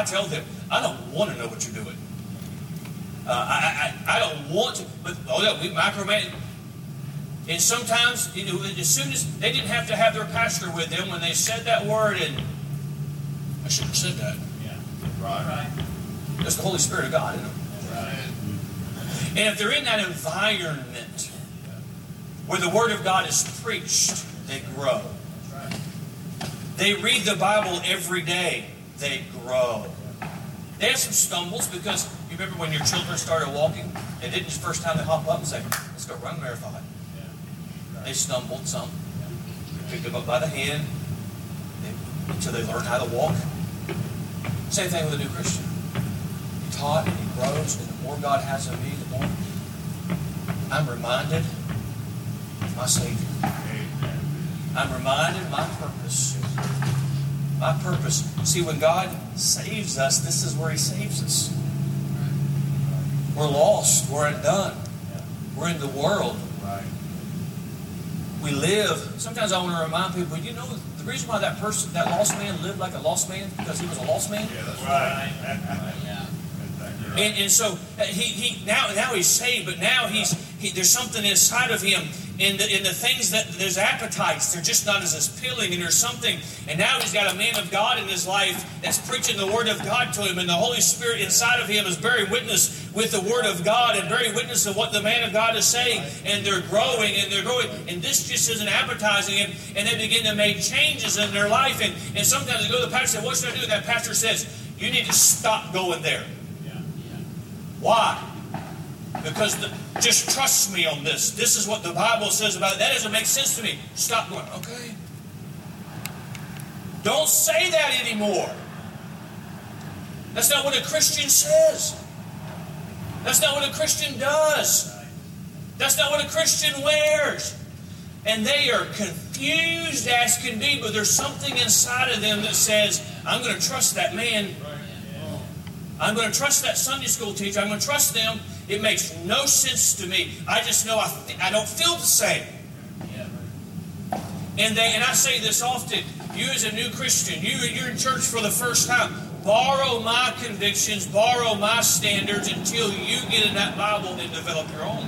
tell them, I don't want to know what you're doing. I don't want to, but we micromanage. And sometimes, as soon as they didn't have to have their pastor with them when they said that word, and I shouldn't have said that. Yeah, right. There's the Holy Spirit of God in them. Right. And if they're in that environment where the Word of God is preached, they grow. Right. They read the Bible every day. They grow. They have some stumbles because you remember when your children started walking, they didn't the first time they hop up and say, "Let's go run a marathon." Yeah. Right. They stumbled some. Yeah. They picked them up by the hand until they learned how to walk. Same thing with a new Christian. He taught and he grows, and the more God has of me, the more I'm reminded of my Savior. Amen. I'm reminded of my purpose. My purpose. See, when God saves us, this is where He saves us. We're lost. We're undone. We're in the world. We live. Sometimes I want to remind people, the reason why that lost man lived like a lost man is because he was a lost man. Yeah, that's right. Yeah. And so he now he's saved, but now there's something inside of him. In the things that there's appetites, they're just not as appealing, and there's something. And now he's got a man of God in his life that's preaching the Word of God to him, and the Holy Spirit inside of him is bearing witness with the Word of God and bearing witness of what the man of God is saying. And they're growing, and they're growing. And this just isn't appetizing him, and they begin to make changes in their life. And sometimes they go to the pastor and say, "What should I do?" That pastor says, "You need to stop going there." Yeah. Yeah. Why? Because just trust me on this. This is what the Bible says about it. That doesn't make sense to me. Stop going, okay? Don't say that anymore. That's not what a Christian says. That's not what a Christian does. That's not what a Christian wears. And they are confused as can be, but there's something inside of them that says, I'm going to trust that man. I'm going to trust that Sunday school teacher. I'm going to trust them. It makes no sense to me. I just know I don't feel the same. And I say this often, you as a new Christian, you're in church for the first time. Borrow my convictions, borrow my standards until you get in that Bible and develop your own.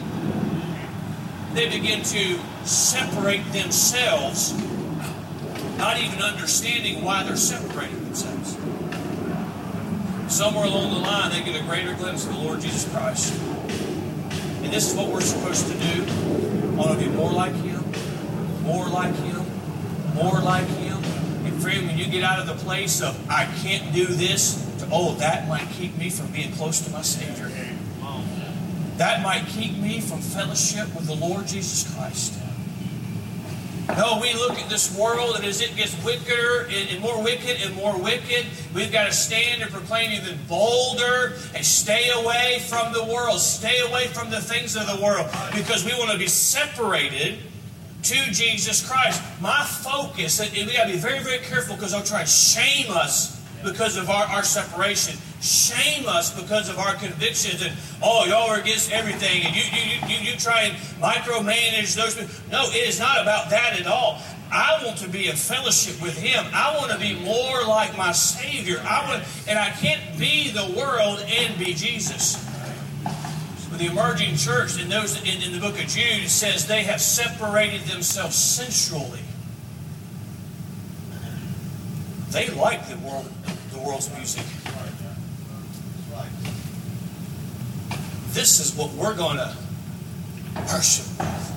They begin to separate themselves, not even understanding why they're separating themselves. Somewhere along the line, they get a greater glimpse of the Lord Jesus Christ. And this is what we're supposed to do. I want to be more like Him, more like Him, more like Him. And friend, when you get out of the place of, I can't do this, to, oh, that might keep me from being close to my Savior. That might keep me from fellowship with the Lord Jesus Christ. No, we look at this world, and as it gets wickeder and more wicked, we've got to stand and proclaim even bolder and stay away from the world. Stay away from the things of the world, because we want to be separated to Jesus Christ. My focus, and we've got to be very, very careful, because they'll try to shame us because of our separation. Shame us because of our convictions, and oh, y'all are against everything, and you try and micromanage those people. No, it is not about that at all. I want to be in fellowship with Him. I want to be more like my Savior. And I can't be the world and be Jesus. But the emerging church, in those in the book of Jude, it says they have separated themselves sensually. They like the world's music. This is what we're going to worship with.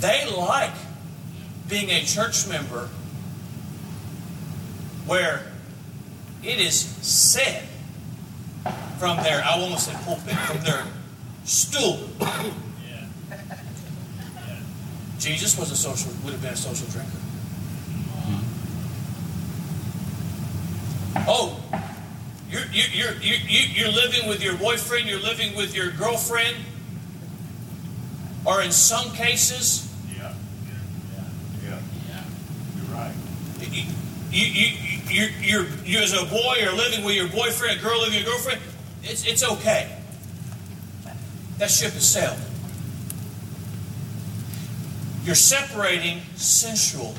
They like being a church member where it is said from their, I almost said pulpit, from their stool. Jesus would have been a social drinker. Oh, you're living with your boyfriend, you're living with your girlfriend, or in some cases, you're right. You as a boy are living with your boyfriend, a girl living with your girlfriend. It's okay. That ship has sailed. You're separating sensually.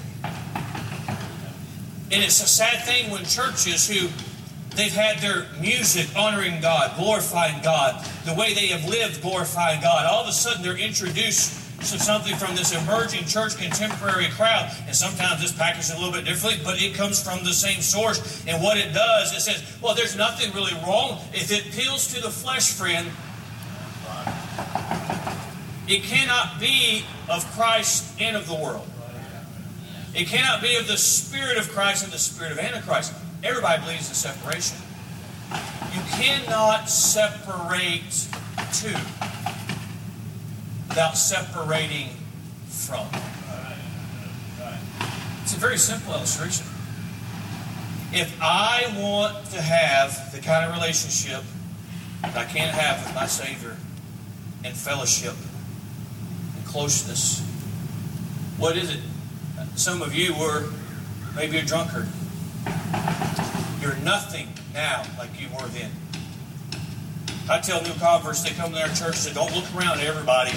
And it's a sad thing when churches who, they've had their music honoring God, glorifying God, the way they have lived glorifying God, all of a sudden they're introduced to something from this emerging church contemporary crowd. And sometimes it's packaged a little bit differently, but it comes from the same source. And what it does, it says, well, there's nothing really wrong. If it appeals to the flesh, friend, it cannot be of Christ and of the world. It cannot be of the Spirit of Christ and the spirit of Antichrist. Everybody believes in separation. You cannot separate two without separating from. It's a very simple illustration. If I want to have the kind of relationship that I can't have with my Savior and fellowship and closeness, what is it? Some of you were maybe a drunkard. You're nothing now like you were then. I tell new converts, they come to their church, they don't look around at everybody,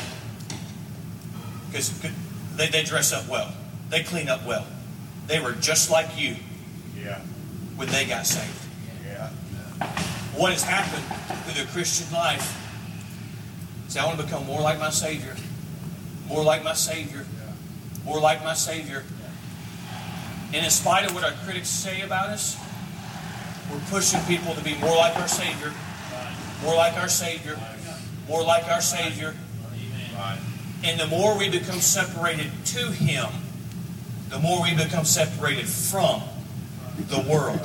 because they dress up well. They clean up well. They were just like you when they got saved. Yeah. What has happened to their Christian life? See, I want to become more like my Savior. More like my Savior. More like my Savior. And in spite of what our critics say about us, we're pushing people to be more like our Savior. More like our Savior. More like our Savior. And the more we become separated to Him, the more we become separated from the world.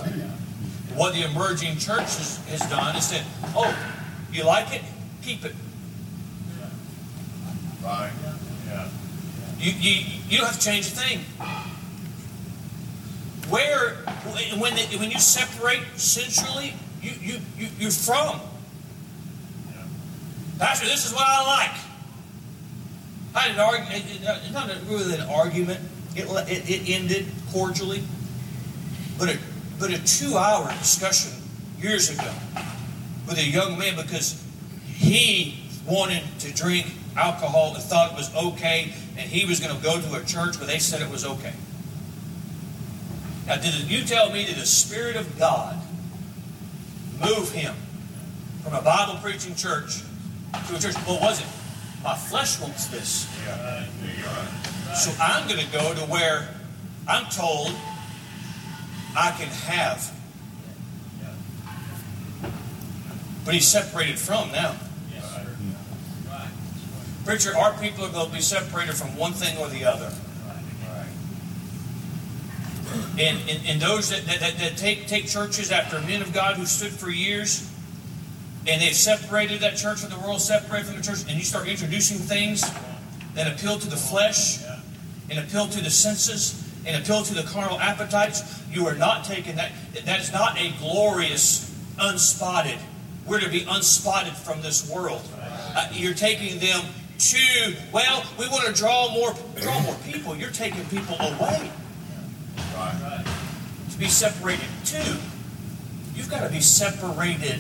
What the emerging church has done is said, oh, you like it? Keep it. Right. Yeah. You don't have to change a thing. When you separate sensually, you're from. Pastor, this is what I like. Not an argument, not really an argument. It ended cordially, but a 2-hour discussion years ago with a young man because he wanted to drink alcohol and thought it was okay, and he was going to go to a church where they said it was okay. Now, did you tell me that the Spirit of God moved him from a Bible preaching church to a church? What was it? My flesh wants this. So I'm going to go to where I'm told I can have. But he's separated from now. Preacher, our people are going to be separated from one thing or the other. And those that take churches after men of God who stood for years, and they've separated that church from the world, separated from the church, and you start introducing things that appeal to the flesh, and appeal to the senses, and appeal to the carnal appetites. You are not taking that. That is not a glorious, unspotted. We're to be unspotted from this world. You're taking them to, well, we want to draw more people. You're taking people away. To be separated to. You've got to be separated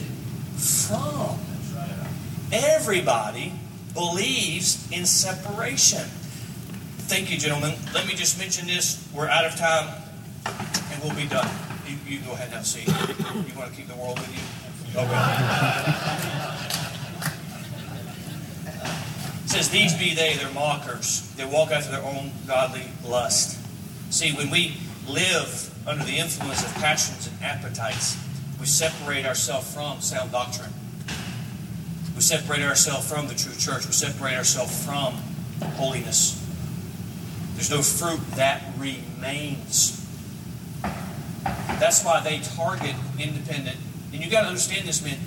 from. Everybody believes in separation. Thank you, gentlemen. Let me just mention this. We're out of time, and we'll be done. You go ahead and have a seat. You want to keep the world with you? Okay. It says, these be they, they're mockers. They walk after their own godly lust. See, when we live under the influence of passions and appetites, we separate ourselves from sound doctrine. We separate ourselves from the true church. We separate ourselves from holiness. There's no fruit that remains. That's why they target independent. And you've got to understand this, man.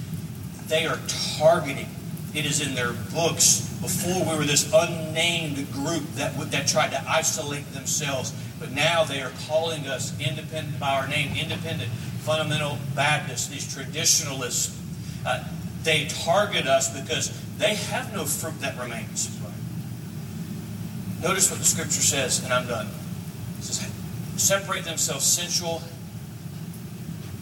They are targeting. It is in their books. Before we were this unnamed group that tried to isolate themselves. But now they are calling us independent by our name, independent. Fundamental Baptists, these traditionalists, they target us because they have no fruit that remains. Notice what the Scripture says, and I'm done. It says, separate themselves sensual.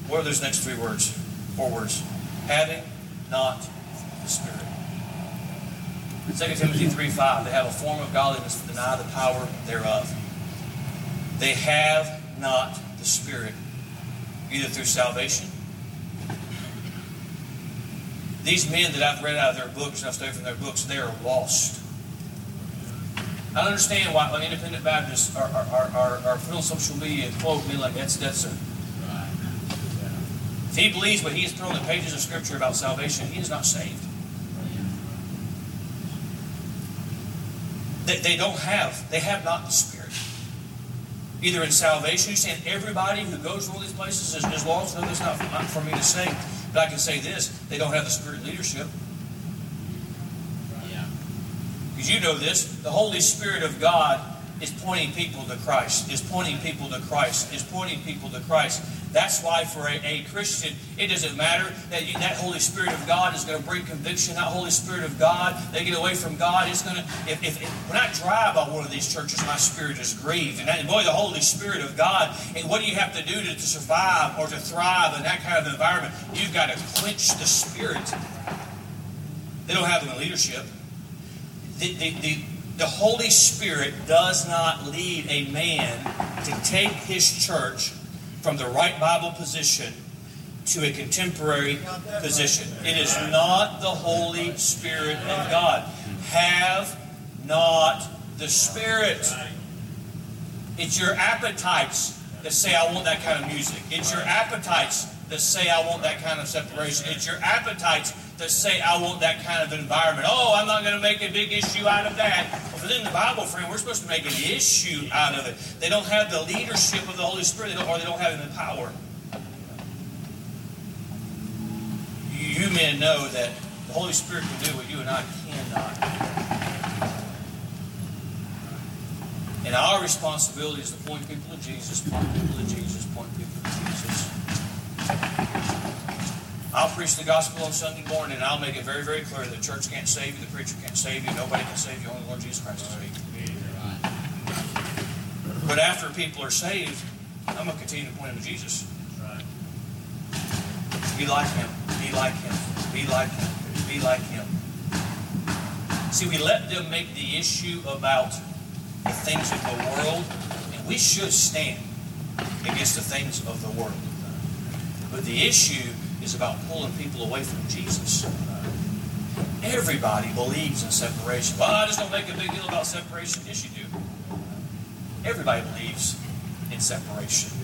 What are those next 3 words? 4 words. Having not the Spirit. 2 Timothy 3:5, they have a form of godliness but deny the power thereof. They have not the Spirit. Either through salvation. These men that I've read out of their books, and I've studied from their books, they are lost. I don't understand why independent Baptists are put on social media and quote me like that's a... If he believes what he has put on the pages of Scripture about salvation, he is not saved. They have not the Spirit. Either in salvation, you saying everybody who goes to all these places is lost. No, that's not for me to say. But I can say this, they don't have the Spirit leadership. Yeah. Because you know this, the Holy Spirit of God is pointing people to Christ, That's why for a Christian, it doesn't matter that Holy Spirit of God is going to bring conviction. That Holy Spirit of God, they get away from God. It's going to. If when I drive by one of these churches, my spirit is grieved. And boy, the Holy Spirit of God. And what do you have to do to survive or to thrive in that kind of environment? You've got to quench the Spirit. They don't have them in leadership. The Holy Spirit does not lead a man to take his church from the right Bible position to a contemporary position. It is not the Holy Spirit of God. Have not the Spirit. It's your appetites that say, I want that kind of music. It's your appetites that say, I want that kind of separation. It's your appetites that say, I want that kind of environment. Oh, I'm not going to make a big issue out of that. Well, within the Bible frame, we're supposed to make an issue out of it. They don't have the leadership of the Holy Spirit, they don't have the power. You men know that the Holy Spirit can do what you and I cannot. And our responsibility is to point people to Jesus, point people to Jesus, point people to Jesus. I'll preach the gospel on Sunday morning, and I'll make it very, very clear. The church can't save you. The preacher can't save you. Nobody can save you. Only the Lord Jesus Christ can save you. But after people are saved, I'm going to continue to point them to Jesus. Be like Him. Be like Him. Be like Him. Be like Him. See, we let them make the issue about the things of the world, and we should stand against the things of the world. But the issue is about pulling people away from Jesus. Everybody believes in separation. Well, I just don't make a big deal about separation. Yes, you do. Everybody believes in separation.